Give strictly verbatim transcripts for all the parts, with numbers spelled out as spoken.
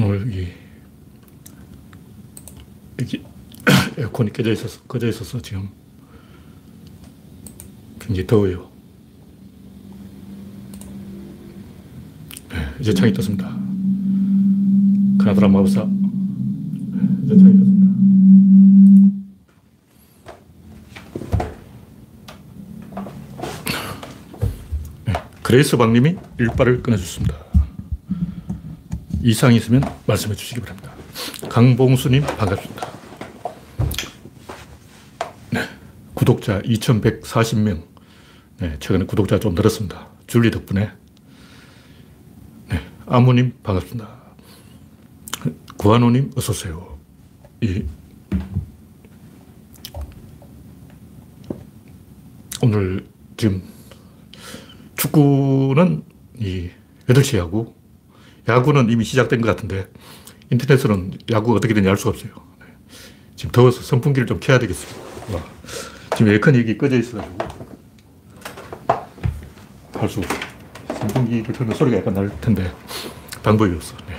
오늘 여기, 여기 에어컨이 꺼져 있어서, 꺼져 있어서 지금 굉장히 더워요. 네, 이제 창이 떴습니다. 그나저나 마법사. 네, 이제 창이 떴습니다. 네, 그레이스 박님이 일발을 끊어줬습니다. 이상이 있으면 말씀해 주시기 바랍니다. 강봉수님 반갑습니다. 네, 구독자 이천백사십 명. 네, 최근에 구독자 좀 늘었습니다. 줄리 덕분에. 네, 아모님 반갑습니다. 구하노님 어서오세요. 이 오늘 지금 축구는 이 여덟 시에 하고 야구는 이미 시작된 것 같은데 인터넷으로는 야구가 어떻게 되는지 알 수가 없어요. 네. 지금 더워서 선풍기를 좀 켜야 되겠습니다. 와. 지금 에어컨이 여기 꺼져 있어가지고 할 수 없어요. 선풍기를 켜면 소리가 약간 날 텐데 방법이 없어. 네.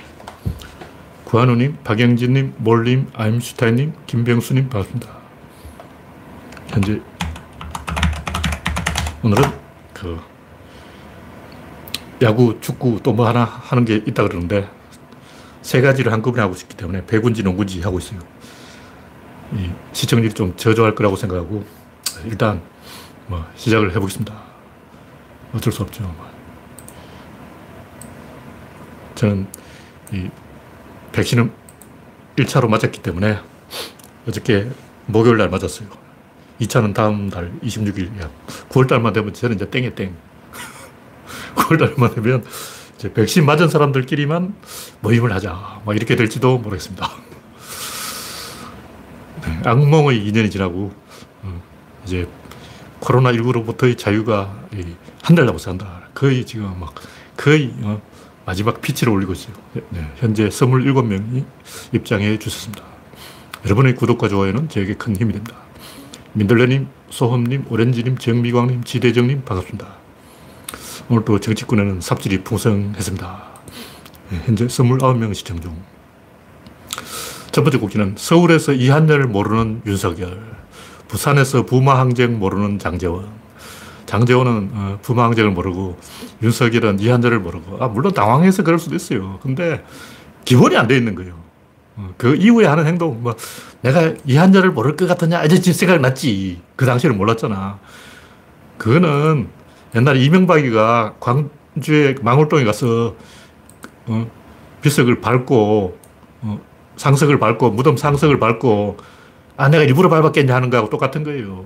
구한우님, 박영진님, 몰님, 아임슈타인님, 김병수님 반갑습니다. 현재 오늘은 그 야구, 축구 또 뭐 하나 하는 게 있다 그러는데 세 가지를 한꺼번에 하고 싶기 때문에 배구인지 농구인지 하고 있어요. 이 시청률이 좀 저조할 거라고 생각하고 일단 뭐 시작을 해보겠습니다. 어쩔 수 없죠. 저는 이 백신은 일 차로 맞았기 때문에 어저께 목요일 날 맞았어요. 이 차는 다음 달 이십육 일, 야, 구월 달만 되면 저는 이제 땡에 땡. 구월 달만 되면 이제 백신 맞은 사람들끼리만 모임을 하자. 막 이렇게 될지도 모르겠습니다. 네, 악몽의 이 년이 지나고 이제 코로나십구로부터의 자유가 한 달 남았어요. 한 달. 거의 지금 막 거의 어, 마지막 피치를 올리고 있어요. 네, 현재 이십칠 명이 입장해 주셨습니다. 여러분의 구독과 좋아요는 저에게 큰 힘이 됩니다. 민들레님, 소흠님, 오렌지님, 정미광님, 지대정님 반갑습니다. 오늘도 정치권에는 삽질이 풍성했습니다. 네, 현재 이십구 명 시청 중. 첫 번째 곡지는 서울에서 이한열 모르는 윤석열, 부산에서 부마항쟁 모르는 장재원. 장재원은 부마항쟁을 모르고 윤석열은 이한열을 모르고, 아, 물론 당황해서 그럴 수도 있어요. 근데 기본이 안 돼 있는 거예요. 그 이후에 하는 행동, 뭐 내가 이한열을 모를 것 같으냐? 이제 지금 생각났지. 그 당시에는 몰랐잖아. 그거는 옛날에 이명박이가 광주에 망월동에 가서 어, 비석을 밟고 어, 상석을 밟고 무덤 상석을 밟고, 아, 내가 일부러 밟았겠냐 하는 거하고 똑같은 거예요.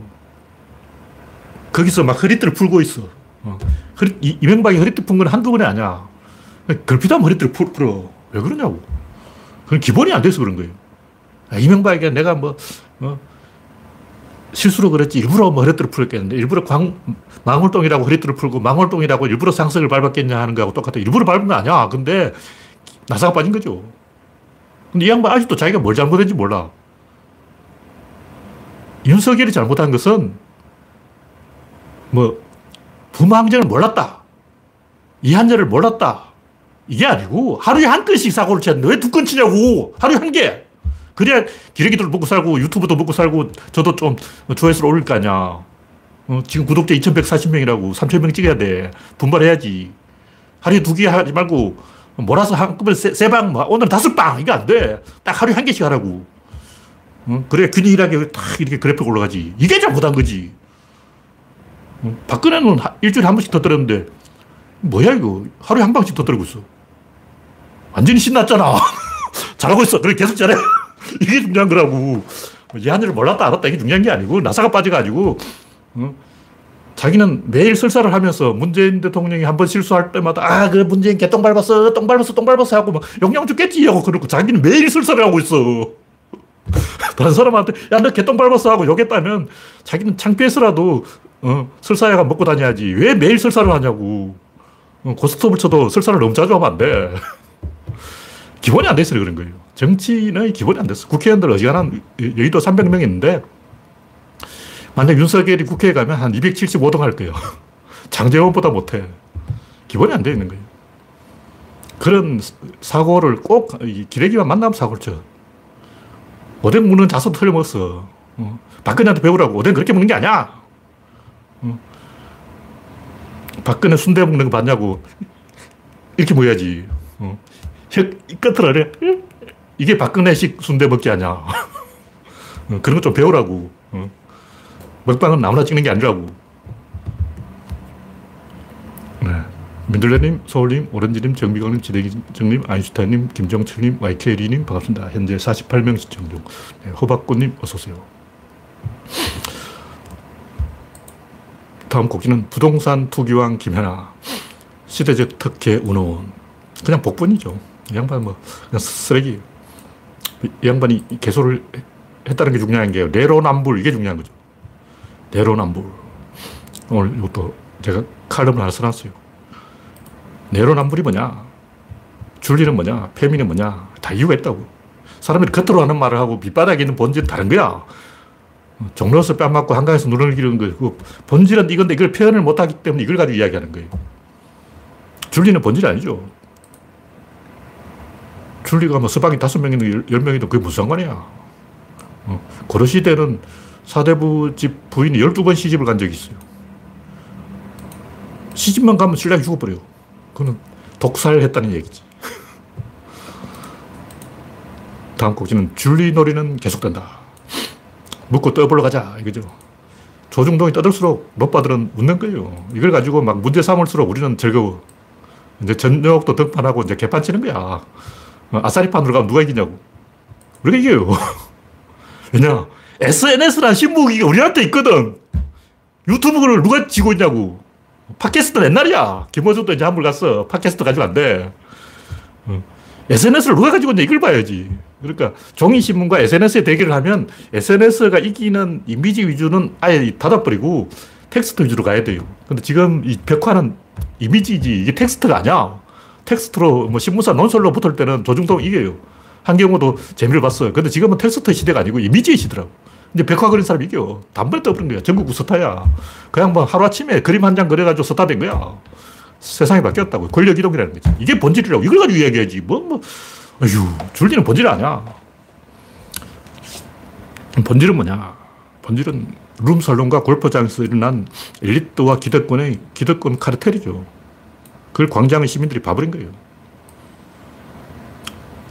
거기서 막 허리띠를 풀고 있어. 어. 허리, 이, 이명박이 허리띠 푼 건 한두 번이 아니야. 걸핏하면 허리띠를 풀, 풀어. 왜 그러냐고. 그건 기본이 안 돼서 그런 거예요. 아, 이명박이가 내가 뭐, 어, 실수로 그랬지. 일부러 뭐 허리띠를 풀었겠는데, 일부러 광, 망월동이라고 허리띠를 풀고, 망월동이라고 일부러 상석을 밟았겠냐 하는 거하고 똑같아. 일부러 밟은 건 아니야. 근데 나사가 빠진 거죠. 근데 이 양반 아직도 자기가 뭘 잘못했는지 몰라. 윤석열이 잘못한 것은 뭐 부마항쟁을 몰랐다, 이한열을 몰랐다, 이게 아니고 하루에 한 건씩 사고를 쳤는데 왜 두 건 치냐고. 하루에 한 개. 그래야 기레기들 먹고 살고 유튜브도 먹고 살고 저도 좀 조회수를 올릴 거 아니야. 어, 지금 구독자 이천백사십 명이라고 삼천 명 찍어야 돼. 분발해야지. 하루에 두 개 하지 말고 몰아서 한꺼번에 세, 세 방, 오늘은 다섯 방, 이거 안 돼. 딱 하루에 한 개씩 하라고. 어? 그래야 균일하게 딱 이렇게 그래픽 올라가지. 이게 잘못한 거지. 박근혜는 일주일에 한 번씩 터뜨렸는데 뭐야 이거. 하루에 한 방씩 터뜨리고 있어. 완전히 신났잖아. 잘하고 있어. 그래 계속 잘해. 이게 중요한 거라고. 이한열을 몰랐다 알았다 이게 중요한 게 아니고 나사가 빠져가지고 어? 자기는 매일 설사를 하면서 문재인 대통령이 한 번 실수할 때마다, 아, 그 문재인 개똥 밟았어, 똥 밟았어, 똥 밟았어 하고 막 영양 죽겠지 하고 그러고 자기는 매일 설사를 하고 있어. 다른 사람한테, 야, 너 개똥 밟았어 하고 욕했다면 자기는 창피해서라도 어, 설사약은 먹고 다녀야지. 왜 매일 설사를 하냐고. 어, 고스톱을 쳐도 설사를 너무 자주 하면 안 돼. 기본이 안 돼서 그런 거예요. 정치인의 기본이 안 됐어. 국회의원들 어지간한 여의도 삼백 명 있는데 만약 윤석열이 국회에 가면 한 이백칠십오 등 할 거예요. 장재원보다 못해. 기본이 안 돼 있는 거예요. 그런 사고를 꼭, 기레기만 만나면 사고를 쳐. 오뎅 무는 자수도 틀림없어. 어. 박근혜한테 배우라고. 오뎅 그렇게 먹는 게 아니야. 어. 박근혜 순대 먹는 거 봤냐고. 이렇게 먹어야지. 어. 혀 끝을 아래. 이게 박근혜식 순대 먹기 아니야. 어. 그런 거 좀 배우라고. 어. 먹방은 아무나 찍는 게 아니라고. 네. 민들레님, 서울님, 오렌지님, 정미광님, 지대정님, 아임슈타인님, 김정철님, 와이케이리님 반갑습니다. 현재 사십팔 명 시청 중. 네, 호박군님 어서오세요. 다음 곡기는 부동산 투기왕 김현아, 시대적 특혜 운운. 그냥 복분이죠. 이 양반 뭐 그냥 쓰레기. 이 양반이 개소를 했다는 게 중요한 게요. 내로남불, 이게 중요한 거죠. 내로남불. 오늘 이것도 제가 칼럼을 하나 써놨어요. 내로남불이 뭐냐, 줄리는 뭐냐, 페미는 뭐냐, 다 이유가 있다고. 사람이 겉으로 하는 말을 하고 밑바닥에 있는 본질은 다른 거야. 종로에서 뺨 맞고 한강에서 눈을 기르는 거고, 본질은 이건데 이걸 표현을 못하기 때문에 이걸 가지고 이야기하는 거예요. 줄리는 본질이 아니죠. 줄리가 뭐 서방이 다섯 명이든 열 명이든 그게 무슨 상관이야. 고려시대는 사대부 집 부인이 열두 번 시집을 간 적이 있어요. 시집만 가면 신랑이 죽어버려요. 그건 독살했다는 얘기지. 다음 곡지는 줄리놀이는 계속된다. 묻고 떠보러 가자, 이거죠. 조중동이 떠들수록 노빠들은 웃는 거예요. 이걸 가지고 막 문제 삼을수록 우리는 즐거워. 이제 전역도 등판하고 이제 개판 치는 거야. 아싸리판으로 가면 누가 이기냐고. 우리가 이겨요. 왜냐, 에스엔에스란 신무기가 우리한테 있거든. 유튜브를 누가 지고 있냐고. 팟캐스트는 옛날이야. 김원준도 이제 한물 갔어. 팟캐스트 가지고 안 돼. 어. 에스엔에스를 누가 가지고 있냐, 이걸 봐야지. 그러니까 종이신문과 에스엔에스의 대결을 하면 에스엔에스가 이기는 이미지 위주는 아예 닫아버리고 텍스트 위주로 가야 돼요. 근데 지금 이 벽화는 이미지지, 이게 텍스트가 아니야. 텍스트로 뭐 신문사 논설로 붙을 때는 조중동 이겨요. 한경우도 재미를 봤어요. 근데 지금은 텍스트 시대가 아니고 이미지의 시대라고. 이제 벽화 그린 사람이 이겨. 단번에 떠버린 거야. 전국 스타야. 그 양반 하루아침에 그림 한 장 그려가지고 스타 된 거야. 세상이 바뀌었다고. 권력 이동이라는 거지. 이게 본질이라고. 이걸 가지고 이야기해야지. 뭐, 뭐, 아휴, 줄리는 본질 아니야. 본질은 뭐냐. 본질은 룸살롱과 골프장에서 일어난 엘리트와 기득권의 기득권 카르텔이죠. 그걸 광장의 시민들이 봐버린 거예요.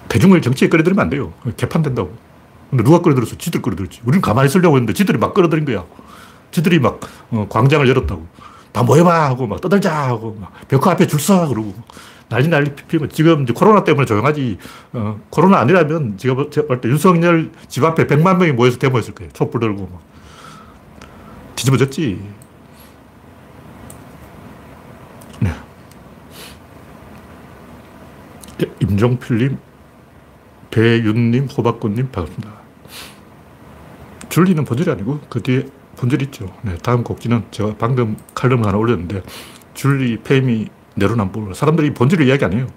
대중을 정치에 끌어들이면 안 돼요. 개판된다고. 근데 누가 끌어들였어? 지들 끌어들였지. 우리는 가만히 있으려고 했는데 지들이 막 끌어들인 거야. 지들이 막 어, 광장을 열었다고. 다 모여봐 하고 막 떠들자 하고 막 벽화 앞에 줄 서 그러고 난리 난리 피면. 지금 이제 코로나 때문에 조용하지. 어, 코로나 아니라면 제가 볼 때 윤석열 집 앞에 백만 명이 모여서 데모했을 거예요. 촛불 들고 막 뒤집어졌지. 네. 임종필님, 배윤님, 호박군님 반갑습니다. 줄리는 본질이 아니고 그 뒤에 본질이 있죠. 네, 다음 곡지는 제가 방금 칼럼을 하나 올렸는데 줄리, 페미, 내로남불. 사람들이 본질을 이야기 안 해요.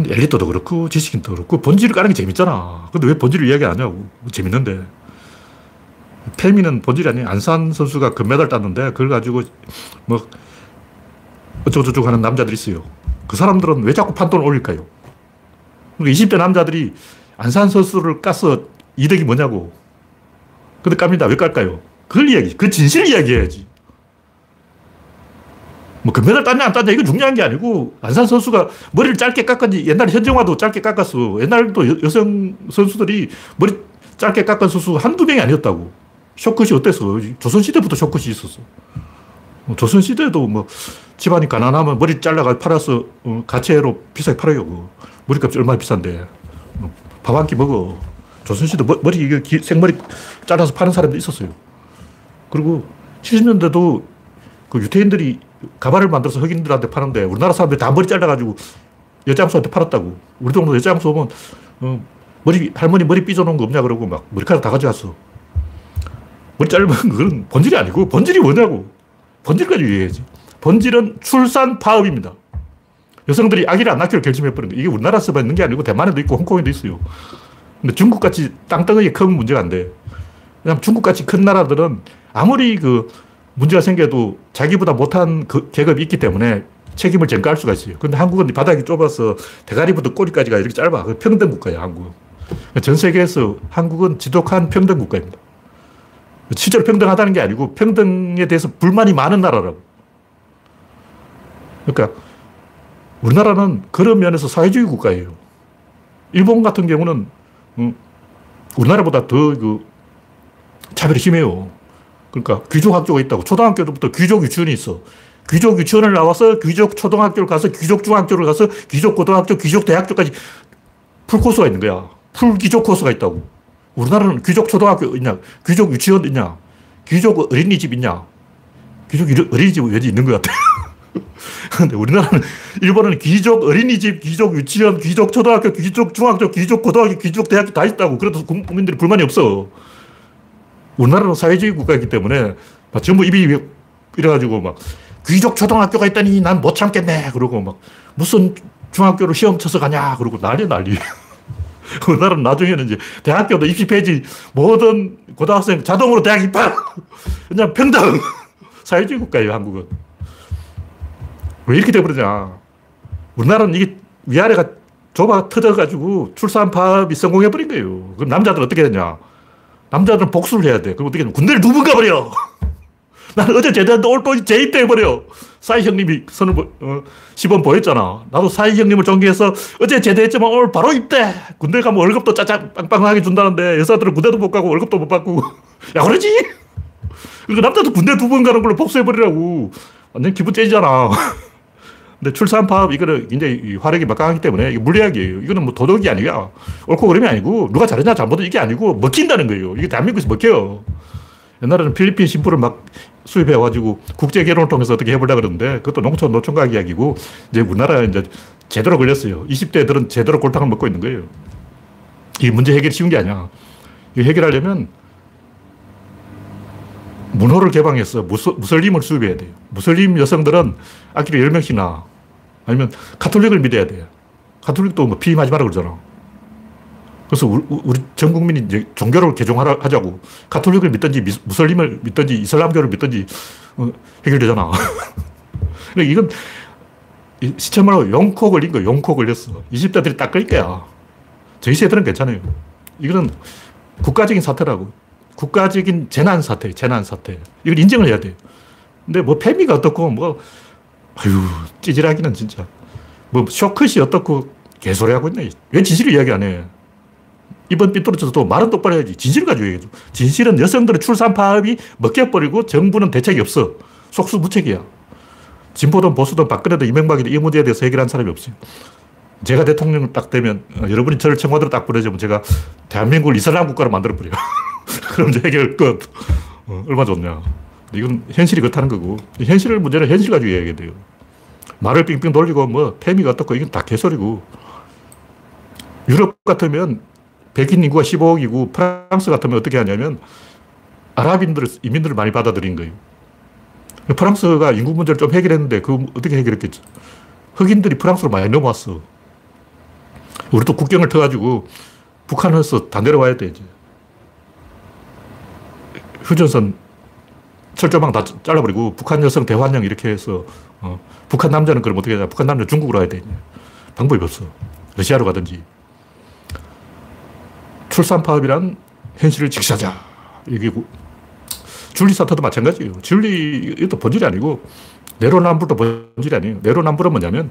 엘리트도 그렇고 지식인도 그렇고 본질을 까는 게 재밌잖아. 근데 왜 본질을 이야기 안 하냐고. 재밌는데. 페미는 본질이 아니에요. 안산 선수가 금메달 땄는데 그걸 가지고 뭐 어쩌고저쩌고 하는 남자들이 있어요. 그 사람들은 왜 자꾸 판돈을 올릴까요? 이십 대 남자들이 안산 선수를 까서 이득이 뭐냐고. 근데 깝니다. 왜 깔까요? 그걸 이야기, 그 진실을 이야기해야지. 뭐 금메달 땄냐 안 땄냐 이건 중요한 게 아니고 안산 선수가 머리를 짧게 깎았지. 옛날에 현정화도 짧게 깎았어. 옛날에도 여성 선수들이 머리 짧게 깎은 선수 한두 명이 아니었다고. 숏컷이 어때서? 조선시대부터 숏컷이 있었어. 조선시대에도 뭐 집안이 가난하면 머리 잘라가 팔아서 가채로 비싸게 팔아요. 그거. 머리값이 얼마나 비싼데. 밥 한 끼 먹어. 조선시대 머리, 기, 생머리 잘라서 파는 사람도 있었어요. 그리고 칠십 년대도 그 유태인들이 가발을 만들어서 흑인들한테 파는데 우리나라 사람들이 다 머리 잘라가지고 여장수한테 팔았다고. 우리 동네 여장수 오면 어, 머리, 할머니 머리 삐져놓은 거 없냐 그러고 막 머리카락 다 가져갔어. 머리 자르면 그건 본질이 아니고 본질이 뭐냐고. 본질까지 이해해야지. 본질은 출산 파업입니다. 여성들이 아기를 안 낳기로 결심해버린 거. 이게 우리나라에서만 있는 게 아니고 대만에도 있고 홍콩에도 있어요. 근데 중국같이 땅덩어리가 크면 문제가 안 돼. 왜냐하면 중국같이 큰 나라들은 아무리 그 문제가 생겨도 자기보다 못한 그 계급이 있기 때문에 책임을 전가할 수가 있어요. 근데 한국은 바닥이 좁아서 대가리부터 꼬리까지가 이렇게 짧아. 평등 국가예요, 한국은. 전 세계에서 한국은 지독한 평등 국가입니다. 실제로 평등하다는 게 아니고 평등에 대해서 불만이 많은 나라라고. 그러니까 우리나라는 그런 면에서 사회주의 국가예요. 일본 같은 경우는 음, 우리나라보다 더 그 차별이 심해요. 그러니까 귀족학교가 있다고. 초등학교부터 귀족 유치원이 있어. 귀족 유치원을 나와서 귀족 초등학교를 가서 귀족 중학교를 가서 귀족 고등학교, 귀족 대학교까지 풀코스가 있는 거야. 풀귀족 코스가 있다고. 우리나라는 귀족 초등학교 있냐, 귀족 유치원 있냐, 귀족 어린이집 있냐. 귀족 어린이집은 왠지 있는 것 같아. 근데 우리나라는, 일본은 귀족 어린이집, 귀족 유치원, 귀족 초등학교, 귀족 중학교, 귀족 고등학교, 귀족 대학교 다 있다고. 그래도 국민들이 불만이 없어. 우리나라는 사회주의 국가이기 때문에 막 전부 입이 이래가지고 막 귀족 초등학교가 있다니 난 못 참겠네. 그러고 막 무슨 중학교로 시험 쳐서 가냐. 그러고 난리 난리. 우리나라는 나중에는 이제 대학교도 입시 폐지, 모든 고등학생 자동으로 대학 입학. 그냥 평등. 사회주의 국가예요, 한국은. 왜 이렇게 돼버리냐. 우리나라는 이게 위아래가 좁아 터져가지고 출산 파업이 성공해버린 거예요. 그럼 남자들은 어떻게 되냐. 남자들은 복수를 해야 돼. 그럼 어떻게 되냐. 군대를 두 번 가버려. 나는 어제 제대한데 오늘 또 재입대해버려. 사이 형님이 선을 어, 시범 보였잖아. 나도 사이 형님을 존경해서 어제 제대했지만 오늘 바로 입대. 군대 가면 월급도 짜짝 빵빵하게 준다는데 여자들은 군대도 못 가고 월급도 못 받고. 야, 그러지? 그러니까 남자도 군대 두 번 가는 걸로 복수해버리라고. 완전 기분 째지잖아. 근데 출산 파업, 이거는 굉장히 화력이 막강하기 때문에 이게 물리학이에요. 이거는 뭐 도덕이 아니라 옳고 그름이 아니고 누가 잘했냐 잘못했냐 이게 아니고 먹힌다는 거예요. 이게 대한민국에서 먹혀요. 옛날에는 필리핀 신부를 막 수입해가지고 국제 결혼을 통해서 어떻게 해보려고 그러는데 그것도 농촌 노총각 이야기고 이제 우리나라에 이제 제대로 걸렸어요. 이십 대들은 제대로 골탕을 먹고 있는 거예요. 이 문제 해결이 쉬운 게 아니야. 이거 해결하려면 문호를 개방해서 무서, 무슬림을 수입해야 돼요. 무슬림 여성들은 악기로 열 명씩이나 아니면 카톨릭을 믿어야 돼요. 카톨릭도 뭐 피임하지 말라고 그러잖아. 그래서 우리, 우리 전 국민이 이제 종교를 개종하자고. 카톨릭을 믿든지 무슬림을 믿든지 이슬람교를 믿든지 어, 해결되잖아. 그러니까 이건 시체 말로 용코 걸린 거야. 용코 걸렸어. 이십 대들이 딱 걸릴 거야. 저희 세대는 괜찮아요. 이거는 국가적인 사태라고. 국가적인 재난 사태, 재난 사태. 이걸 인정을 해야 돼요. 근데 뭐 페미가 어떻고, 뭐, 아유, 찌질하기는 진짜. 뭐, 쇼컷이 어떻고, 개소리 하고 있네. 왜 진실을 이야기 안 해? 이번 삐뚤어져도 말은 똑바로 해야지. 진실을 가지고 얘기해줘. 진실은 여성들의 출산 파업이 먹혀버리고 정부는 대책이 없어. 속수무책이야. 진보든 보수든 박근혜든 이명박이든 이 문제에 대해서 해결한 사람이 없어요. 제가 대통령 딱 되면, 여러분이 저를 청와대로 딱 보내주면 제가 대한민국을 이슬람 국가로 만들어버려요. 그럼 이제 해결 끝. 어, 얼마 좋냐. 이건 현실이 그렇다는 거고. 현실을 문제는 현실 가지고 이야기해야 돼요. 말을 빙빙 돌리고 뭐 페미가 어떻고 이건 다 개소리고. 유럽 같으면 백인 인구가 십오억이고 프랑스 같으면 어떻게 하냐면 아랍인들을, 이민들을 많이 받아들인 거예요. 프랑스가 인구 문제를 좀 해결했는데 그 어떻게 해결했겠죠. 흑인들이 프랑스로 많이 넘어왔어. 우리도 국경을 터가지고 북한에서 다 내려와야 돼 이제. 휴전선 철조망 다 잘라버리고 북한 여성 대환영 이렇게 해서 어, 북한 남자는 그럼 어떻게 하냐. 북한 남자는 중국으로 가야 되냐. 방법이 없어. 러시아로 가든지. 출산 파업이란 현실을 직시하자. 이게 줄리 사태도 마찬가지예요. 줄리 이것도 본질이 아니고 내로남불도 본질이 아니에요. 내로남불은 뭐냐면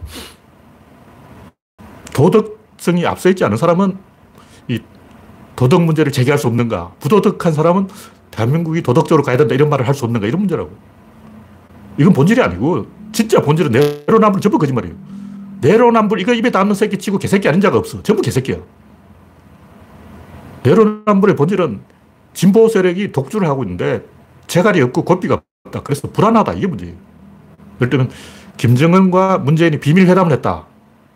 도덕성이 앞서 있지 않은 사람은 이 도덕 문제를 제기할 수 없는가. 부도덕한 사람은 대한민국이 도덕적으로 가야 된다 이런 말을 할 수 없는가 이런 문제라고. 이건 본질이 아니고 진짜 본질은 내로남불 전부 거짓말이에요. 내로남불 이거 입에 담는 새끼 치고 개새끼 아닌 자가 없어. 전부 개새끼야. 내로남불의 본질은 진보 세력이 독주를 하고 있는데 재갈이 없고 고삐가 없다. 그래서 불안하다 이게 문제예요. 예를 들면 김정은과 문재인이 비밀회담을 했다.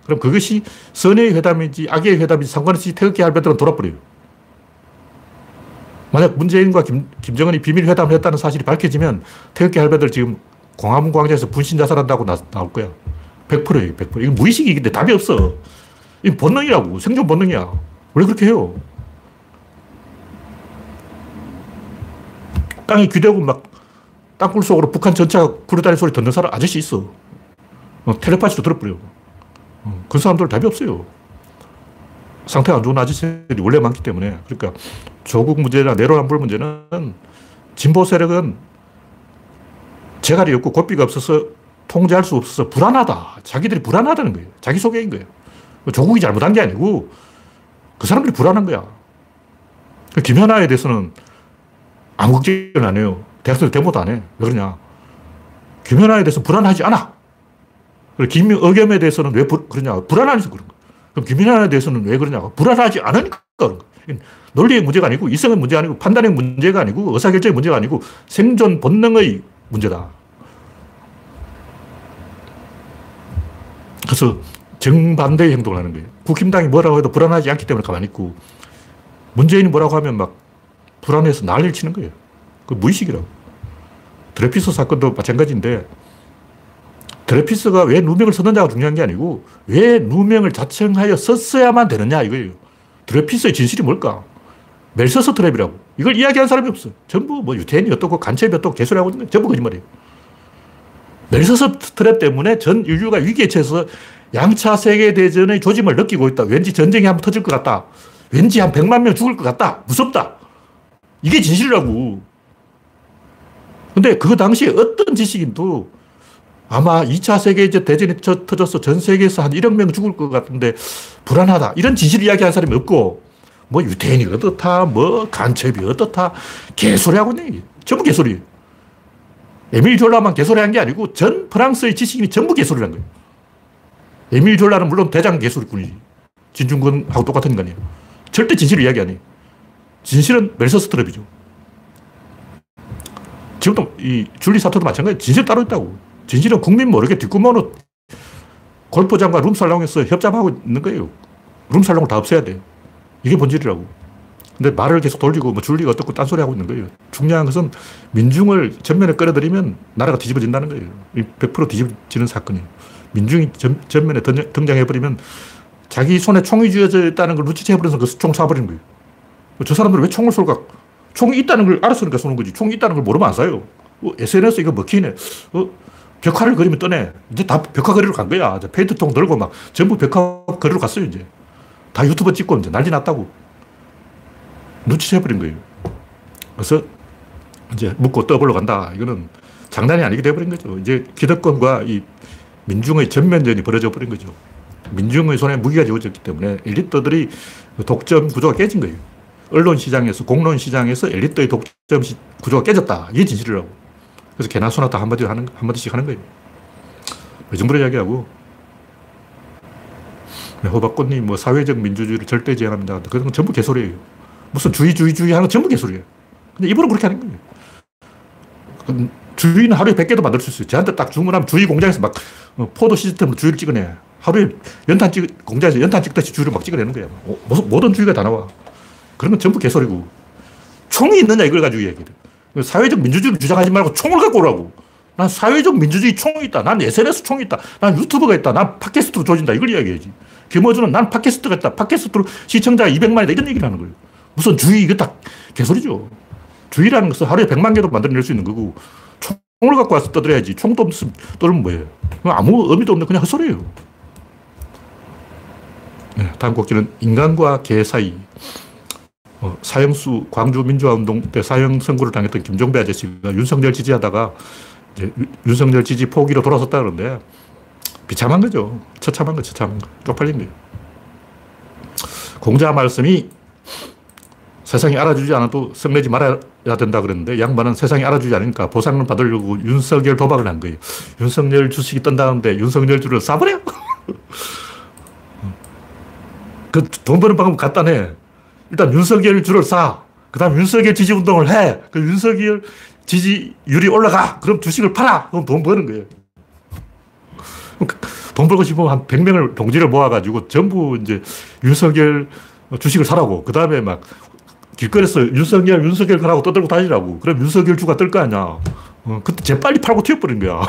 그럼 그것이 선의의 회담인지 악의의 회담인지 상관없이 태극기 할배들은 돌아버려요. 만약 문재인과 김, 김정은이 비밀회담을 했다는 사실이 밝혀지면 태극기 할배들 지금 광화문 광장에서 분신 자살한다고 나, 나올 거야. 백 퍼센트예요, 백 퍼센트. 이건 무의식이기 때문에 답이 없어. 이건 본능이라고. 생존 본능이야. 왜 그렇게 해요? 땅이 귀대고 막 땅굴 속으로 북한 전차가 구르다니 소리 듣는 사람 아저씨 있어. 어, 텔레파시도 들어버려요. 어, 그런 사람들은 답이 없어요. 상태가 안 좋은 아저씨들이 원래 많기 때문에. 그러니까 조국 문제나 내로남불 문제는 진보 세력은 재갈이 없고 고삐가 없어서 통제할 수 없어서 불안하다. 자기들이 불안하다는 거예요. 자기소개인 거예요. 조국이 잘못한 게 아니고 그 사람들이 불안한 거야. 김현아에 대해서는 아무 걱정은 안 해요. 대학생들 대모도 안 해. 왜 그러냐. 김현아에 대해서 불안하지 않아. 김의겸에 대해서는 왜 부, 그러냐. 불안해서 그런 거야. 그럼 김현아에 대해서는 왜 그러냐. 불안하지 않으니까 그런 거야. 논리의 문제가 아니고 이성의 문제가 아니고 판단의 문제가 아니고 의사결정의 문제가 아니고 생존 본능의 문제다. 그래서 정반대의 행동을 하는 거예요. 국힘당이 뭐라고 해도 불안하지 않기 때문에 가만히 있고 문재인이 뭐라고 하면 막 불안해서 난리를 치는 거예요. 그 무의식이라고. 드레피스 사건도 마찬가지인데 드레피스가 왜 누명을 썼느냐가 중요한 게 아니고 왜 누명을 자청하여 썼어야만 되느냐 이거예요. 드레피스의 진실이 뭘까? 멜서스 트랩이라고. 이걸 이야기한 사람이 없어. 전부 뭐 유태인이 어떻고 간첩이 어떻고 개소리하고 있는 거예요. 전부 거짓말이에요. 멜서스 트랩 때문에 전 인류가 위기에 처해서 양차 세계대전의 조짐을 느끼고 있다. 왠지 전쟁이 한번 터질 것 같다. 왠지 한 백만 명 죽을 것 같다. 무섭다. 이게 진실이라고. 근데 그 당시에 어떤 지식인도 아마 이 차 세계대전이 터져서 전 세계에서 한 일억 명 죽을 것 같은데 불안하다. 이런 진실 이야기하는 사람이 없고 뭐 유태인이 어떻다. 뭐 간첩이 어떻다. 개소리하고 있는 얘기. 전부 개소리예요. 에밀 졸라만 개소리한 게 아니고 전 프랑스의 지식인이 전부 개소리란 거예요. 에밀 졸라는 물론 대장 개소리꾼이지. 진중권하고 똑같은 인간이에요. 절대 진실을 이야기 안 해요. 진실은 멜서스 트랩이죠. 지금도 이 줄리 사토도 마찬가지예요. 진실 따로 있다고. 진실은 국민 모르게 뒷구멍으로 골프장과 룸살롱에서 협잡하고 있는 거예요. 룸살롱을 다 없애야 돼요. 이게 본질이라고. 근데 말을 계속 돌리고 뭐 줄리가 어떻고 딴소리하고 있는 거예요. 중요한 것은 민중을 전면에 끌어들이면 나라가 뒤집어진다는 거예요. 백 퍼센트 뒤집어지는 사건이에요. 민중이 전, 전면에 등장해버리면 자기 손에 총이 쥐어져 있다는 걸 눈치채버려서 그 총 쏴버리는 거예요. 저 사람들은 왜 총을 쏠까? 총이 있다는 걸 알았으니까 쏘는 거지. 총이 있다는 걸 모르면 안 쏴요. 어, 에스엔에스 이거 먹히네. 어, 벽화를 그리면 떠네. 이제 다 벽화 그리러 간 거야. 이제 페인트통 들고 막 전부 벽화 그리러 갔어요. 이제 다 유튜브 찍고 이제 난리 났다고. 눈치채버린 거예요. 그래서 이제 묻고 떠벌러 간다. 이거는 장난이 아니게 돼버린 거죠. 이제 기득권과 이 민중의 전면전이 벌어져 버린 거죠. 민중의 손에 무기가 쥐어졌기 때문에 엘리트들이 독점 구조가 깨진 거예요. 언론 시장에서, 공론 시장에서 엘리트의 독점 구조가 깨졌다. 이게 진실이라고. 그래서 개나 소나 다 한마디 하는, 한마디씩 하는 거예요. 이 정도로 이야기하고, 호박꽃님, 뭐, 사회적 민주주의를 절대 제한합니다. 그런 건 전부 개소리예요. 무슨 주의, 주의, 주의 하는 건 전부 개소리예요. 근데 입으로 그렇게 하는 거예요. 주의는 하루에 백 개도 만들 수 있어요. 저한테 딱 주문하면 주의 공장에서 막 포도 시스템으로 주의를 찍어내. 하루에 연탄 찍, 공장에서 연탄 찍듯이 주의를 막 찍어내는 거야. 모든 주의가 다 나와. 그런 건 전부 개소리고. 총이 있느냐, 이걸 가지고 얘기해요. 사회적 민주주의를 주장하지 말고 총을 갖고 오라고. 난 사회적 민주주의 총이 있다. 난 에스엔에스 총이 있다. 난 유튜브가 있다. 난 팟캐스트로 조진다. 이걸 이야기해야지. 김어준은 난 팟캐스트가 있다. 팟캐스트로 시청자가 이백만이다. 이런 얘기를 하는 거예요. 무슨 주의, 이거 다 개소리죠. 주의라는 것은 하루에 백만 개도 만들어낼 수 있는 거고, 총을 갖고 와서 떠들어야지. 총도 없으면 떠들면 뭐예요. 아무 의미도 없는 그냥 헛소리예요. 네, 다음 곡지는 인간과 개 사이. 어, 사형수 광주민주화운동 때 사형 선고를 당했던 김종배 아저씨가 윤석열 지지하다가 이제 윤석열 지지 포기로 돌아섰다 그러는데 비참한 거죠. 처참한 거, 처참한 거. 쪽팔린 거예요. 공자 말씀이 세상이 알아주지 않아도 성내지 말아야 된다 그랬는데 양반은 세상이 알아주지 않으니까 보상을 받으려고 윤석열 도박을 한 거예요. 윤석열 주식이 뜬다는데 윤석열 주를 사버려. 그 돈 버는 방법 간단해. 일단 윤석열 줄을 사. 그 다음 윤석열 지지 운동을 해. 그 윤석열 지지율이 올라가. 그럼 주식을 팔아. 그럼 돈 버는 거예요. 돈 벌고 싶으면 한 백 명을 동지를 모아가지고 전부 이제 윤석열 주식을 사라고. 그 다음에 막 길거리에서 윤석열, 윤석열 가라고 떠들고 다니라고. 그럼 윤석열 주가 뜰 거 아니야. 어, 그때 재빨리 팔고 튀어버린 거야.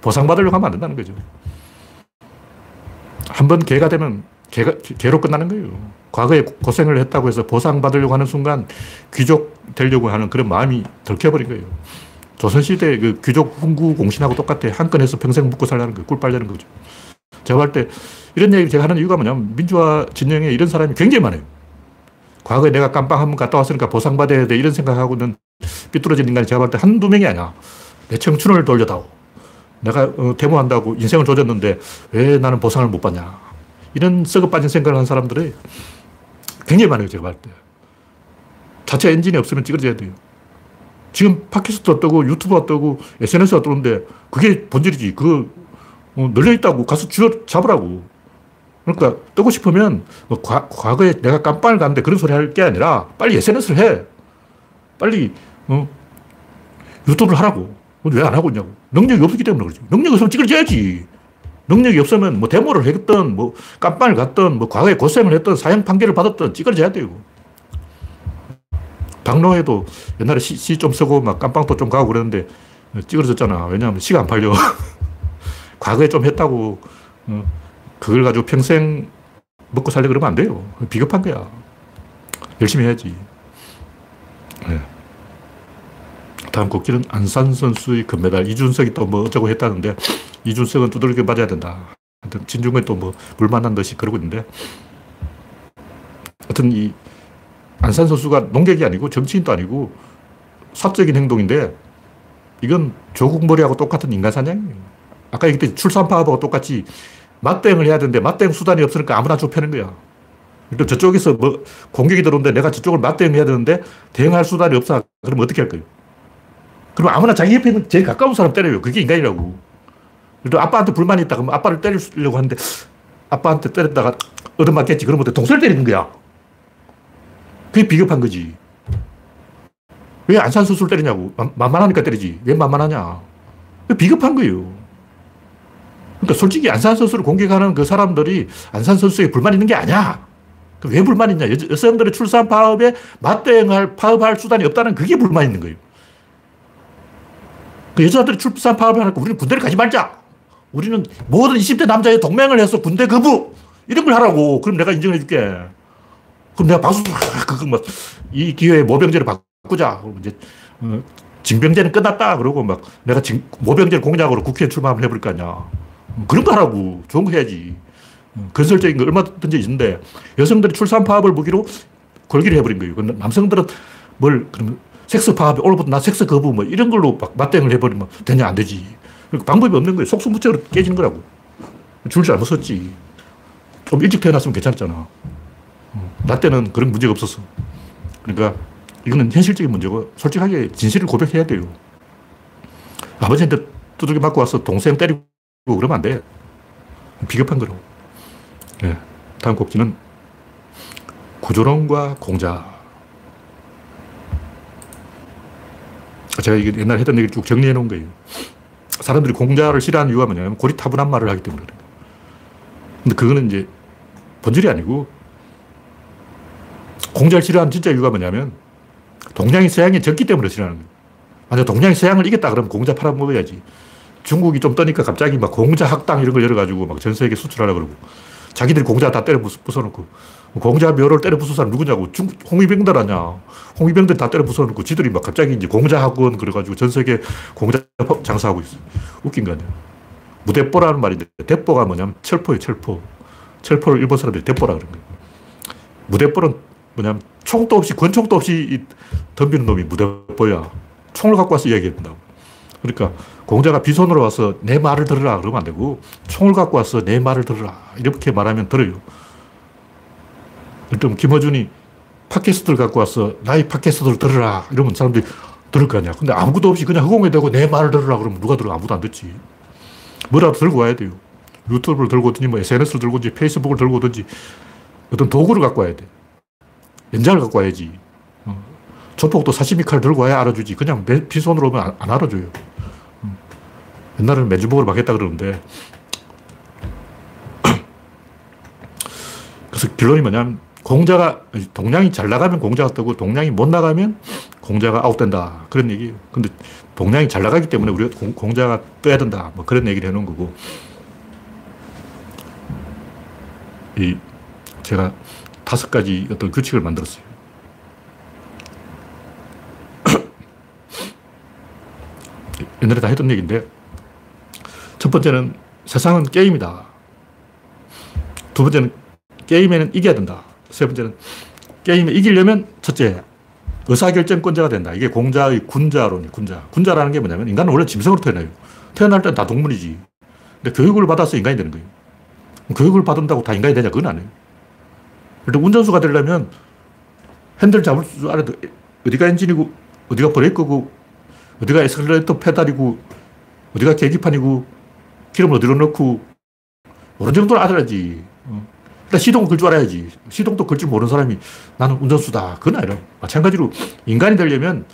보상받으려고 하면 안 된다는 거죠. 한번 개가 되면 개가, 개로 끝나는 거예요. 과거에 고생을 했다고 해서 보상받으려고 하는 순간 귀족 되려고 하는 그런 마음이 들켜버린 거예요. 조선시대의 그 귀족 훈구 공신하고 똑같아. 한 건에서 평생 묵고 살라는 거, 꿀 빨려는 거죠. 제가 할 때 이런 얘기를 제가 하는 이유가 뭐냐면 민주화 진영에 이런 사람이 굉장히 많아요. 과거에 내가 깜빵 한번 갔다 왔으니까 보상받아야 돼 이런 생각하고 있는 삐뚤어진 인간이 제가 볼 때 한두 명이 아니야. 내 청춘을 돌려다오. 내가 데모한다고 인생을 조졌는데 왜 나는 보상을 못 받냐. 이런 썩어빠진 생각을 한 사람들이 굉장히 많아요. 제가 볼 때. 자체 엔진이 없으면 찌그러져야 돼요. 지금 팟캐스트가 뜨고 유튜브가 뜨고 에스엔에스가 뜨는데 그게 본질이지. 그거 늘려있다고 가서 쥐어잡으라고. 그러니까 뜨고 싶으면 뭐 과, 과거에 내가 깜빵을 갔는데 그런 소리 할 게 아니라 빨리 에스엔에스를 해. 빨리 어, 유튜브를 하라고. 왜 안 하고 있냐고. 능력이 없기 때문에 그러지. 능력이 없으면 찌그러져야지. 능력이 없으면 뭐 데모를 했든 뭐 깜빵을 갔든 뭐 과거에 고생을 했든 사형 판결을 받았든 찌그러져야 돼요. 강로에도 옛날에 시, 시 좀 쓰고 막 깜빵도 좀 가고 그랬는데 찌그러졌잖아. 왜냐하면 시가 안 팔려. 과거에 좀 했다고 그걸 가지고 평생 먹고 살려고 그러면 안 돼요. 비겁한 거야. 열심히 해야지. 네. 다음 곡기는 안산 선수의 금메달. 이준석이 또 뭐 어쩌고 했다는데 이준석은 두들겨 맞아야 된다. 하여튼 진중권이 또 뭐 물 만난 듯이 그러고 있는데 하여튼 이 안산 선수가 농객이 아니고 정치인도 아니고 사적인 행동인데 이건 조국 머리하고 똑같은 인간 사냥이에요. 아까 얘기했듯이 출산파하고 똑같이 맞대응을 해야 되는데 맞대응 수단이 없으니까 아무나 좁혀는 거야. 그리고 저쪽에서 뭐 공격이 들어오는데 내가 저쪽을 맞대응해야 되는데 대응할 수단이 없어. 그럼 어떻게 할 거예요? 그럼 아무나 자기 옆에 있는 제일 가까운 사람 때려요. 그게 인간이라고. 그리고 아빠한테 불만이 있다 그러면 아빠를 때리려고 하는데 아빠한테 때렸다가 얻어맞겠지. 그러면 동생을 때리는 거야. 그게 비겁한 거지. 왜 안산 선수를 때리냐고. 만만하니까 때리지. 왜 만만하냐. 비겁한 거예요. 그러니까 솔직히 안산 선수를 공격하는 그 사람들이 안산 선수에 불만 있는 게 아니야. 왜 불만 있냐. 여성들의 출산 파업에 맞대응할 파업할 수단이 없다는 그게 불만 있는 거예요. 그 여자들이 출산 파업을 하니까 우리는 군대를 가지 말자. 우리는 모든 이십 대 남자의 동맹을 해서 군대 거부 이런 걸 하라고. 그럼 내가 인정해 줄게. 그럼 내가 박수, 그거 막, 이 기회에 모병제를 바꾸자. 그럼 이제, 어, 징병제는 끝났다. 그러고 막, 내가 징, 모병제를 공약으로 국회에 출마하면 해볼 거 아니야. 그런 거 하라고. 좋은 거 해야지. 건설적인 거 얼마든지 있는데, 여성들이 출산 파업을 무기로 걸기를 해버린 거예요. 근데 남성들은 뭘, 그러면, 섹스 파업에 오늘부터 나 섹스 거부 뭐 이런 걸로 막 맞대응을 해버리면 되냐, 안 되지. 그러니까 방법이 없는 거예요. 속수무책으로 깨진 거라고. 줄 잘못 썼지. 좀 일찍 태어났으면 괜찮았잖아. 나 때는 그런 문제가 없었어. 그러니까 이거는 현실적인 문제고 솔직하게 진실을 고백해야 돼요. 아버지한테 두들겨 맞고 와서 동생 때리고 그러면 안 돼. 비겁한 거라고. 네. 다음 곡지는 구조론과 공자. 제가 이게 옛날에 했던 얘기를 쭉 정리해 놓은 거예요. 사람들이 공자를 싫어하는 이유가 뭐냐면 고리타분한 말을 하기 때문에 그래요. 근데 그거는 이제 본질이 아니고 공자를 싫어하는 진짜 이유가 뭐냐면 동양이 서양이 졌기 때문에 싫어하는 거예요. 만약 동양이 서양을 이겼다 그러면 공자 팔아먹어야지. 중국이 좀 떠니까 갑자기 막 공자 학당 이런 걸 열어가지고 막 전 세계 수출하려고 그러고 자기들이 공자 다 때려 부숴놓고 공자 묘를 때려 부숴 사람 누구냐고. 중국 홍위병들 아냐. 홍위병들 다 때려 부숴놓고 지들이 막 갑자기 이제 공자 학원 그래가지고 전 세계 공자 장사하고 있어. 웃긴 거 아니야. 무대뽀라는 말인데 대뽀가 뭐냐면 철포예요. 철포. 철포를 일본 사람들이 대뽀라 그런 거예요. 무대뽀는 뭐냐면 총도 없이 권총도 없이 덤비는 놈이 무대뽀야. 총을 갖고 와서 이야기한다고. 그러니까 공자가 비손으로 와서 내 말을 들으라 그러면 안 되고 총을 갖고 와서 내 말을 들으라 이렇게 말하면 들어요. 일단 김어준이 팟캐스트를 갖고 와서 나의 팟캐스트를 들으라 이러면 사람들이 들을 거 아니야. 근데 아무것도 없이 그냥 허공에 대고 내 말을 들으라 그러면 누가 들어? 아무도 안 듣지. 뭐라도 들고 와야 돼요. 유튜브를 들고 오든지 뭐 에스엔에스를 들고 오든지 페이스북을 들고 오든지 어떤 도구를 갖고 와야 돼. 연장을 갖고 와야지. 어. 조폭도 사시미 칼 들고 와야 알아주지. 그냥 매, 빈손으로 오면 안, 안 알아줘요. 어. 옛날에는 맨주먹으로 막 했다 그러는데. 그래서 결론이 뭐냐면, 공자가, 동양이 잘 나가면 공자가 뜨고, 동양이 못 나가면 공자가 아웃된다. 그런 얘기예요. 근데 동양이 잘 나가기 때문에 우리가 공, 공자가 떠야 된다. 뭐 그런 얘기를 해놓은 거고. 이, 제가, 다섯 가지 어떤 규칙을 만들었어요. 옛날에 다 했던 얘기인데, 첫 번째는 세상은 게임이다. 두 번째는 게임에는 이겨야 된다. 세 번째는 게임에 이기려면 첫째, 의사결정권자가 된다. 이게 공자의 군자론이에요. 군자. 군자라는 게 뭐냐면 인간은 원래 짐승으로 태어나요. 태어날 땐 다 동물이지. 근데 교육을 받아서 인간이 되는 거예요. 교육을 받은다고 다 인간이 되냐? 그건 아니에요. 일단 운전수가 되려면 핸들 잡을 줄 알아도 어디가 엔진이고 어디가 브레이크고 어디가 에스컬레이터 페달이고 어디가 계기판이고 기름을 어디로 넣고 어느 정도는 알아야지. 일단 시동을 걸 줄 알아야지. 시동도 걸 줄 모르는 사람이 나는 운전수다. 그건 아니라 마찬가지로 인간이 되려면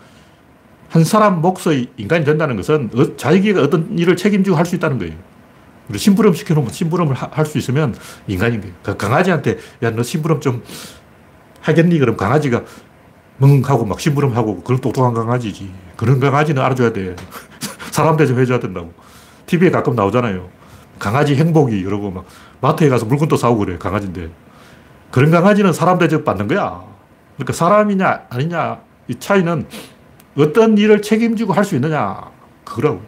한 사람 몫의 인간이 된다는 것은 자기가 어떤 일을 책임지고 할 수 있다는 거예요. 심부름 시켜놓으면 심부름을 할 수 있으면 인간인 거예요. 강아지한테 야, 너 심부름 좀 하겠니? 그럼 강아지가 멍하고 막 심부름하고 그런 똑똑한 강아지지. 그런 강아지는 알아줘야 돼. 사람 대접해줘야 된다고. 티비에 가끔 나오잖아요. 강아지 행복이 이러고 막 마트에 가서 물건도 사오고 그래. 강아지인데. 그런 강아지는 사람 대접 받는 거야. 그러니까 사람이냐 아니냐 이 차이는 어떤 일을 책임지고 할 수 있느냐 그거라고.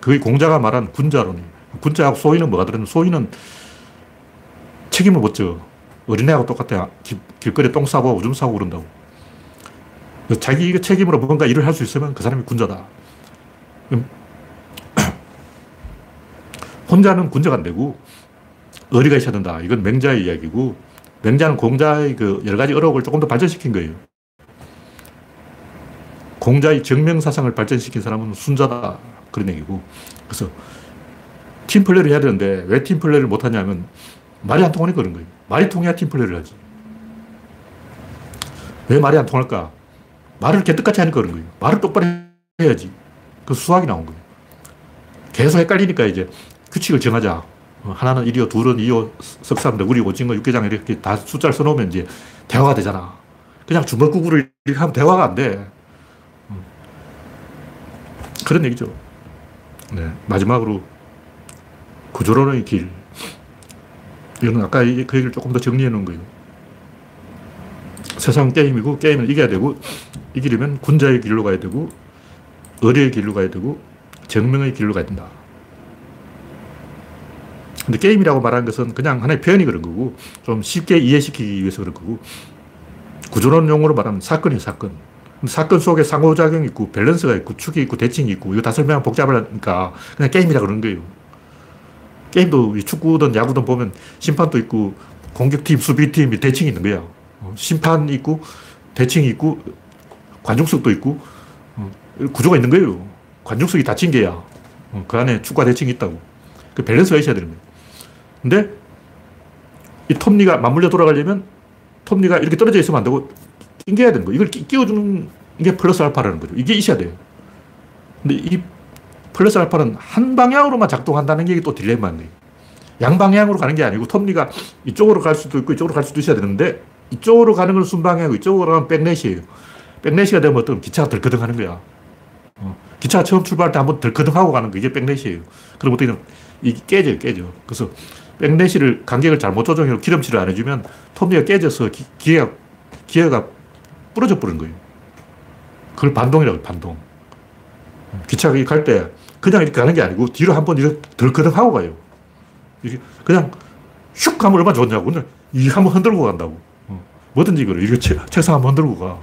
그게 공자가 말한 군자론이에요. 군자하고 소인은 뭐가 다른데, 소인은 책임을 못 져. 어린애하고 똑같아. 길거리에 똥 싸고 오줌 싸고 그런다고. 자기가 책임으로 뭔가 일을 할 수 있으면 그 사람이 군자다. 혼자는 군자가 안 되고 어리가 있어야 된다. 이건 맹자의 이야기고, 맹자는 공자의 그 여러 가지 어록을 조금 더 발전시킨 거예요. 공자의 정명사상을 발전시킨 사람은 순자다. 그런 얘기고. 그래서 팀플레이를 해야 되는데 왜 팀플레이를 못하냐면 말이 안 통하니까 그런 거예요. 말이 통해야 팀플레이를 하지. 왜 말이 안 통할까? 말을 개떡같이 하니까 그런 거예요. 말을 똑바로 해야지. 그 수학이 나온 거예요. 계속 헷갈리니까 이제 규칙을 정하자. 하나는 일이요, 둘은 이요, 석삼, 너구리, 오징어, 육개장 이렇게 다 숫자를 써놓으면 이제 대화가 되잖아. 그냥 주먹구구를 이렇게 하면 대화가 안 돼. 그런 얘기죠. 네, 마지막으로 구조론의 길. 이거는 아까 그 얘기를 조금 더 정리해 놓은 거예요. 세상은 게임이고 게임은 이겨야 되고, 이기려면 군자의 길로 가야 되고 의리의 길로 가야 되고 정명의 길로 가야 된다. 근데 게임이라고 말하는 것은 그냥 하나의 표현이 그런 거고, 좀 쉽게 이해시키기 위해서 그런 거고, 구조론 용어로 말하면 사건이에요. 사건. 사건 속에 상호작용이 있고 밸런스가 있고 축이 있고 대칭이 있고, 이거 다 설명하면 복잡하니까 그냥 게임이라고 그러는 거예요. 게임도 축구든 야구든 보면 심판도 있고 공격팀, 수비팀이 대칭이 있는 거야. 심판이 있고 대칭이 있고 관중석도 있고 구조가 있는 거예요. 관중석이 닫힌 게야. 그 안에 축구와 대칭이 있다고. 그 밸런스가 있어야 되는 거예요. 근데 이 톱니가 맞물려 돌아가려면 톱니가 이렇게 떨어져 있으면 안 되고 낑겨야 되는 거예요. 이걸 끼워주는 게 플러스 알파라는 거죠. 이게 있어야 돼요. 근데 이 플러스 알파는 한 방향으로만 작동한다는 게 또 딜레마인데, 양방향으로 가는 게 아니고 톱니가 이쪽으로 갈 수도 있고 이쪽으로 갈 수도 있어야 되는데, 이쪽으로 가는 건 순방향이고 이쪽으로 가면 백넷이에요. 백넷이가 되면 어떤 기차가 덜커덩하는 거야. 어. 기차가 처음 출발할 때 한번 덜커덩하고 가는 거, 이게 백넷이에요. 그럼 어떻게든 이게 깨져요. 깨져. 그래서 백넷이를 간격을 잘못 조정해서 기름칠을 안 해주면 톱니가 깨져서 기, 기어가, 기어가 부러져 버린 거예요. 그걸 반동이라고 해요. 반동. 기차가 갈 때 그냥 이렇게 가는 게 아니고 뒤로 한번 이렇게 덜커덩하고 가요. 이게 그냥 슉 하면 얼마나 좋냐고. 그냥 이 한번 흔들고 간다고. 뭐든지 그래요. 이렇게 책, 책상 한번 흔들고 가.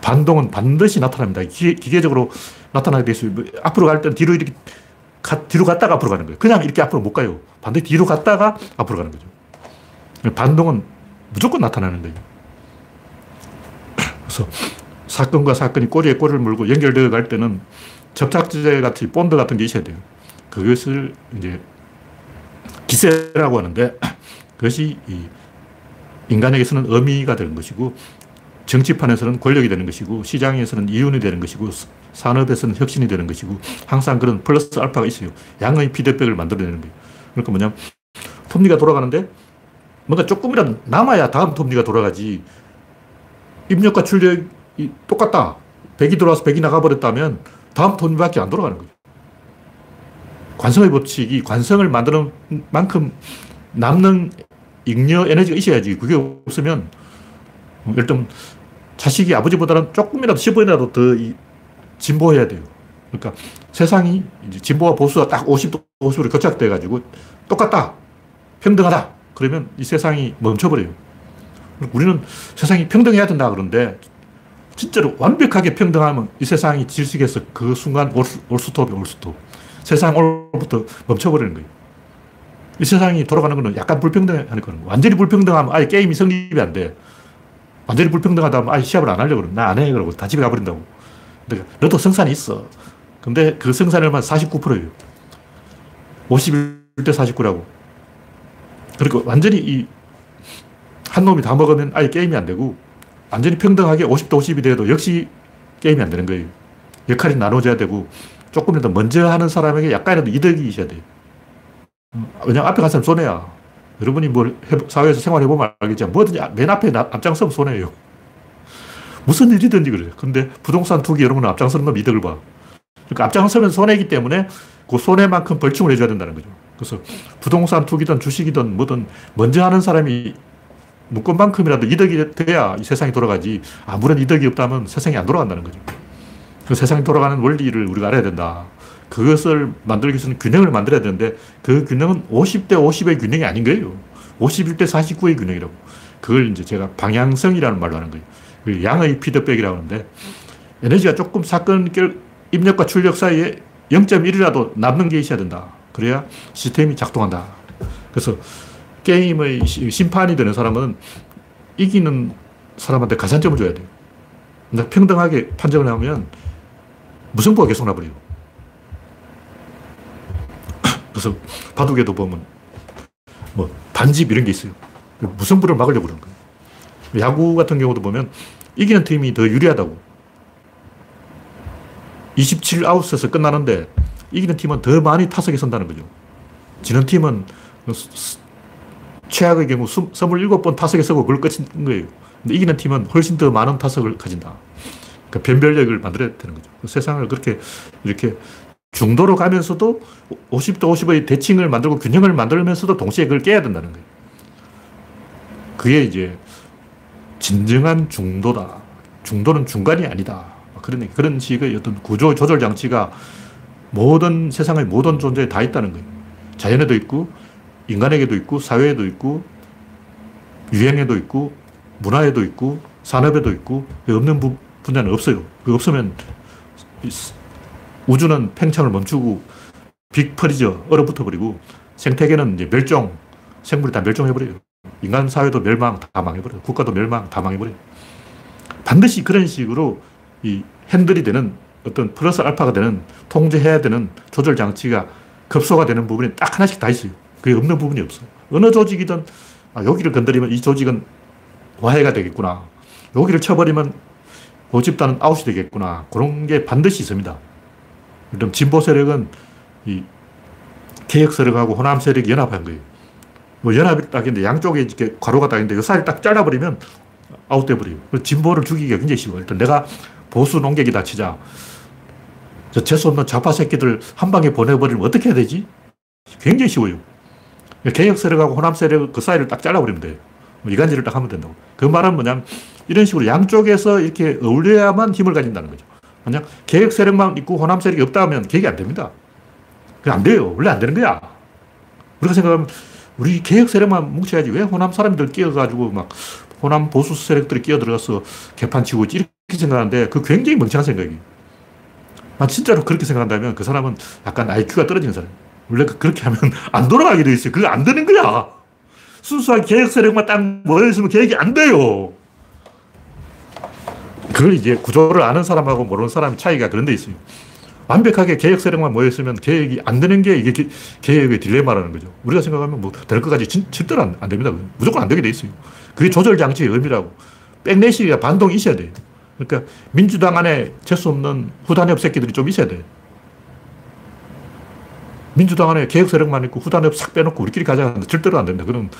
반동은 반드시 나타납니다. 기계, 기계적으로 나타나게 돼 있어요. 앞으로 갈 때는 뒤로 이렇게 가, 뒤로 갔다가 앞으로 가는 거예요. 그냥 이렇게 앞으로 못 가요. 반드시 뒤로 갔다가 앞으로 가는 거죠. 반동은 무조건 나타나는 거예요. 그래서 사건과 사건이 꼬리에 꼬리를 물고 연결되어 갈 때는 접착제 같은 본드 같은 게 있어야 돼요. 그것을 이제 기세라고 하는데, 그것이 이 인간에게서는 의미가 되는 것이고, 정치판에서는 권력이 되는 것이고, 시장에서는 이윤이 되는 것이고, 산업에서는 혁신이 되는 것이고, 항상 그런 플러스 알파가 있어요. 양의 피드백을 만들어내는 거예요. 그러니까 뭐냐면 톱니가 돌아가는데 뭔가 조금이라도 남아야 다음 톱니가 돌아가지. 입력과 출력이 똑같다. 백이 들어와서 백이 나가버렸다면 다음 톱니밖에 안 돌아가는 거예요. 관성의 법칙이 관성을 만드는 만큼 남는 잉여 에너지가 있어야지. 그게 없으면, 일단 자식이 아버지보다는 조금이라도 십 번이라도 더 진보해야 돼요. 그러니까 세상이 이제 진보와 보수가 딱 오십 도, 오십 도로 교착돼가지고 똑같다, 평등하다. 그러면 이 세상이 멈춰버려요. 우리는 세상이 평등해야 된다 그러는데 진짜로 완벽하게 평등하면 이 세상이 질식해서 그 순간 올스톱이 올스톱. 세상 올부터 멈춰버리는 거예요. 이 세상이 돌아가는 거는 약간 불평등하는 거는 완전히 불평등하면 아예 게임이 성립이 안 돼. 완전히 불평등하다 하면 아예 시합을 안 하려고 그러면 나 안 해. 그러고 다 집에 가버린다고. 그러니까 너도 성산이 있어. 근데 그 성산율만 사십구 퍼센트예요. 오십일 대 사십구라고. 그리고 완전히 이 한 놈이 다 먹으면 아예 게임이 안 되고 완전히 평등하게 오십 대 오십이 돼도 역시 게임이 안 되는 거예요. 역할이 나눠져야 되고 조금이라도 먼저 하는 사람에게 약간이라도 이득이 있어야 돼요. 왜냐면 앞에 간 사람 손해야. 여러분이 뭘 사회에서 생활해보면 알겠지만 뭐든지 맨 앞에 앞장서면 손해예요. 무슨 일이든지 그래요. 근데 부동산 투기 이런 거는 앞장서는 놈이 이득을 봐. 그러니까 앞장서면 손해이기 때문에 그 손해만큼 벌충을 해줘야 된다는 거죠. 그래서 부동산 투기든 주식이든 뭐든 먼저 하는 사람이 문건만큼이라도 이득이 돼야 이 세상이 돌아가지. 아무런 이득이 없다면 세상이 안 돌아간다는 거죠. 그 세상이 돌아가는 원리를 우리가 알아야 된다. 그것을 만들기 위해서는 균형을 만들어야 되는데 그 균형은 오십 대 오십의 균형이 아닌 거예요. 오십일 대 사십구의 균형이라고. 그걸 이제 제가 방향성이라는 말로 하는 거예요. 양의 피드백이라고 하는데 에너지가 조금 사건 입력과 출력 사이에 영 점 일이라도 남는 게 있어야 된다. 그래야 시스템이 작동한다. 그래서 게임의 심판이 되는 사람은 이기는 사람한테 가산점을 줘야 돼요. 근데 평등하게 판정을 하면 무승부가 계속 나버려요. 그래서 바둑에도 보면 뭐 반집 이런 게 있어요. 무승부를 막으려고 그러는 거예요. 야구 같은 경우도 보면 이기는 팀이 더 유리하다고. 이십칠 아웃에서 끝나는데 이기는 팀은 더 많이 타석에 선다는 거죠. 지는 팀은 최악의 경우 이십칠 번 타석에 서고 그걸 끝인 거예요. 근데 이기는 팀은 훨씬 더 많은 타석을 가진다. 그러니까 변별력을 만들어야 되는 거죠. 세상을 그렇게 이렇게 중도로 가면서도 오십 대 오십의 대칭을 만들고 균형을 만들면서도 동시에 그걸 깨야 된다는 거예요. 그게 이제 진정한 중도다. 중도는 중간이 아니다. 그런, 그런 식의 어떤 구조 조절 장치가 모든 세상의 모든 존재에 다 있다는 거예요. 자연에도 있고, 인간에게도 있고, 사회에도 있고, 유행에도 있고, 문화에도 있고, 산업에도 있고, 없는 분야는 없어요. 그 없으면 우주는 팽창을 멈추고 빅프리저 얼어붙어버리고 생태계는 이제 멸종, 생물이 다 멸종해버려요. 인간 사회도 멸망 다 망해버려요. 국가도 멸망 다 망해버려요. 반드시 그런 식으로 이 핸들이 되는 어떤 플러스 알파가 되는 통제해야 되는 조절 장치가 급소가 되는 부분이 딱 하나씩 다 있어요. 그게 없는 부분이 없어요. 어느 조직이든 아, 여기를 건드리면 이 조직은 와해가 되겠구나. 여기를 쳐버리면 그 집단은 아웃이 되겠구나. 그런 게 반드시 있습니다. 그럼 진보 세력은 이 개혁 세력하고 호남 세력이 연합한 거예요. 뭐 연합이 딱인데 양쪽에 이렇게 가로가 딱인데 이 사이를 딱 잘라버리면 아웃돼버려요. 진보를 죽이기가 굉장히 쉬워요. 일단 내가 보수 농객이다 치자. 저 재수없는 좌파 새끼들 한 방에 보내버리면 어떻게 해야 되지? 굉장히 쉬워요. 개혁 세력하고 호남 세력 그 사이를 딱 잘라버리면 돼요. 이간질을 딱 하면 된다고. 그 말은 뭐냐면 이런 식으로 양쪽에서 이렇게 어울려야만 힘을 가진다는 거죠. 만약 개혁 세력만 있고 호남 세력이 없다면 개혁이 안 됩니다. 그게 안 돼요. 원래 안 되는 거야. 우리가 생각하면 우리 개혁 세력만 뭉쳐야지 왜 호남 사람들 끼어가지고 막 호남 보수 세력들이 끼어들어가서 개판치고 있지 이렇게 생각하는데 그 굉장히 멍청한 생각이에요. 만 진짜로 그렇게 생각한다면 그 사람은 약간 아이큐가 떨어지는 사람. 원래 그렇게 하면 안 돌아가게 돼 있어요. 그게 안 되는 거야. 순수한 개혁 세력만 딱 모여있으면 개혁이 안 돼요. 그걸 이제 구조를 아는 사람하고 모르는 사람 차이가 그런 데 있어요. 완벽하게 개혁 세력만 모여있으면 개혁이 안 되는 게 이게 개, 개혁의 딜레마라는 거죠. 우리가 생각하면 뭐 될 것까지 절대로 안, 안 됩니다. 무조건 안 되게 돼 있어요. 그게 조절 장치의 의미라고. 백내시가 반동이 있어야 돼요. 그러니까 민주당 안에 재수 없는 후단협 새끼들이 좀 있어야 돼요. 민주당 안에 개혁 세력만 있고 후단협 싹 빼놓고 우리끼리 가자는데 절대로 안 됩니다. 그럼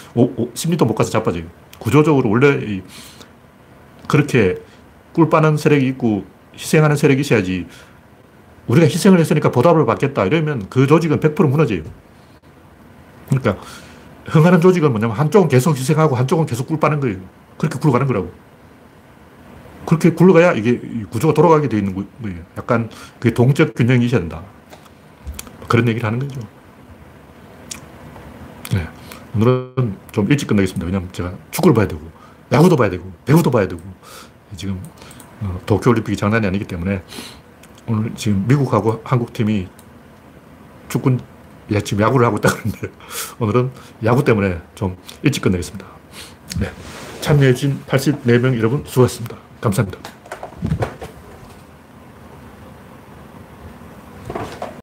심리도 못 가서 자빠져요. 구조적으로 원래 그렇게 꿀 빠는 세력이 있고 희생하는 세력이 있어야지 우리가 희생을 했으니까 보답을 받겠다 이러면 그 조직은 백 퍼센트 무너져요. 그러니까 흥하는 조직은 뭐냐면 한쪽은 계속 희생하고 한쪽은 계속 꿀 빠는 거예요. 그렇게 굴러가는 거라고. 그렇게 굴러가야 이게 구조가 돌아가게 되어 있는 거예요. 약간 그게 동적 균형이 있어야 된다. 그런 얘기를 하는 거죠. 네. 오늘은 좀 일찍 끝나겠습니다. 왜냐하면 제가 축구를 봐야 되고, 야구도 봐야 되고, 배구도 봐야 되고, 지금 도쿄올림픽이 장난이 아니기 때문에 오늘 지금 미국하고 한국팀이 축구, 야, 지금 야구를 하고 있다 그러는데 오늘은 야구 때문에 좀 일찍 끝내겠습니다. 네. 참여해주신 팔십사 명 여러분 수고하셨습니다. 감사합니다.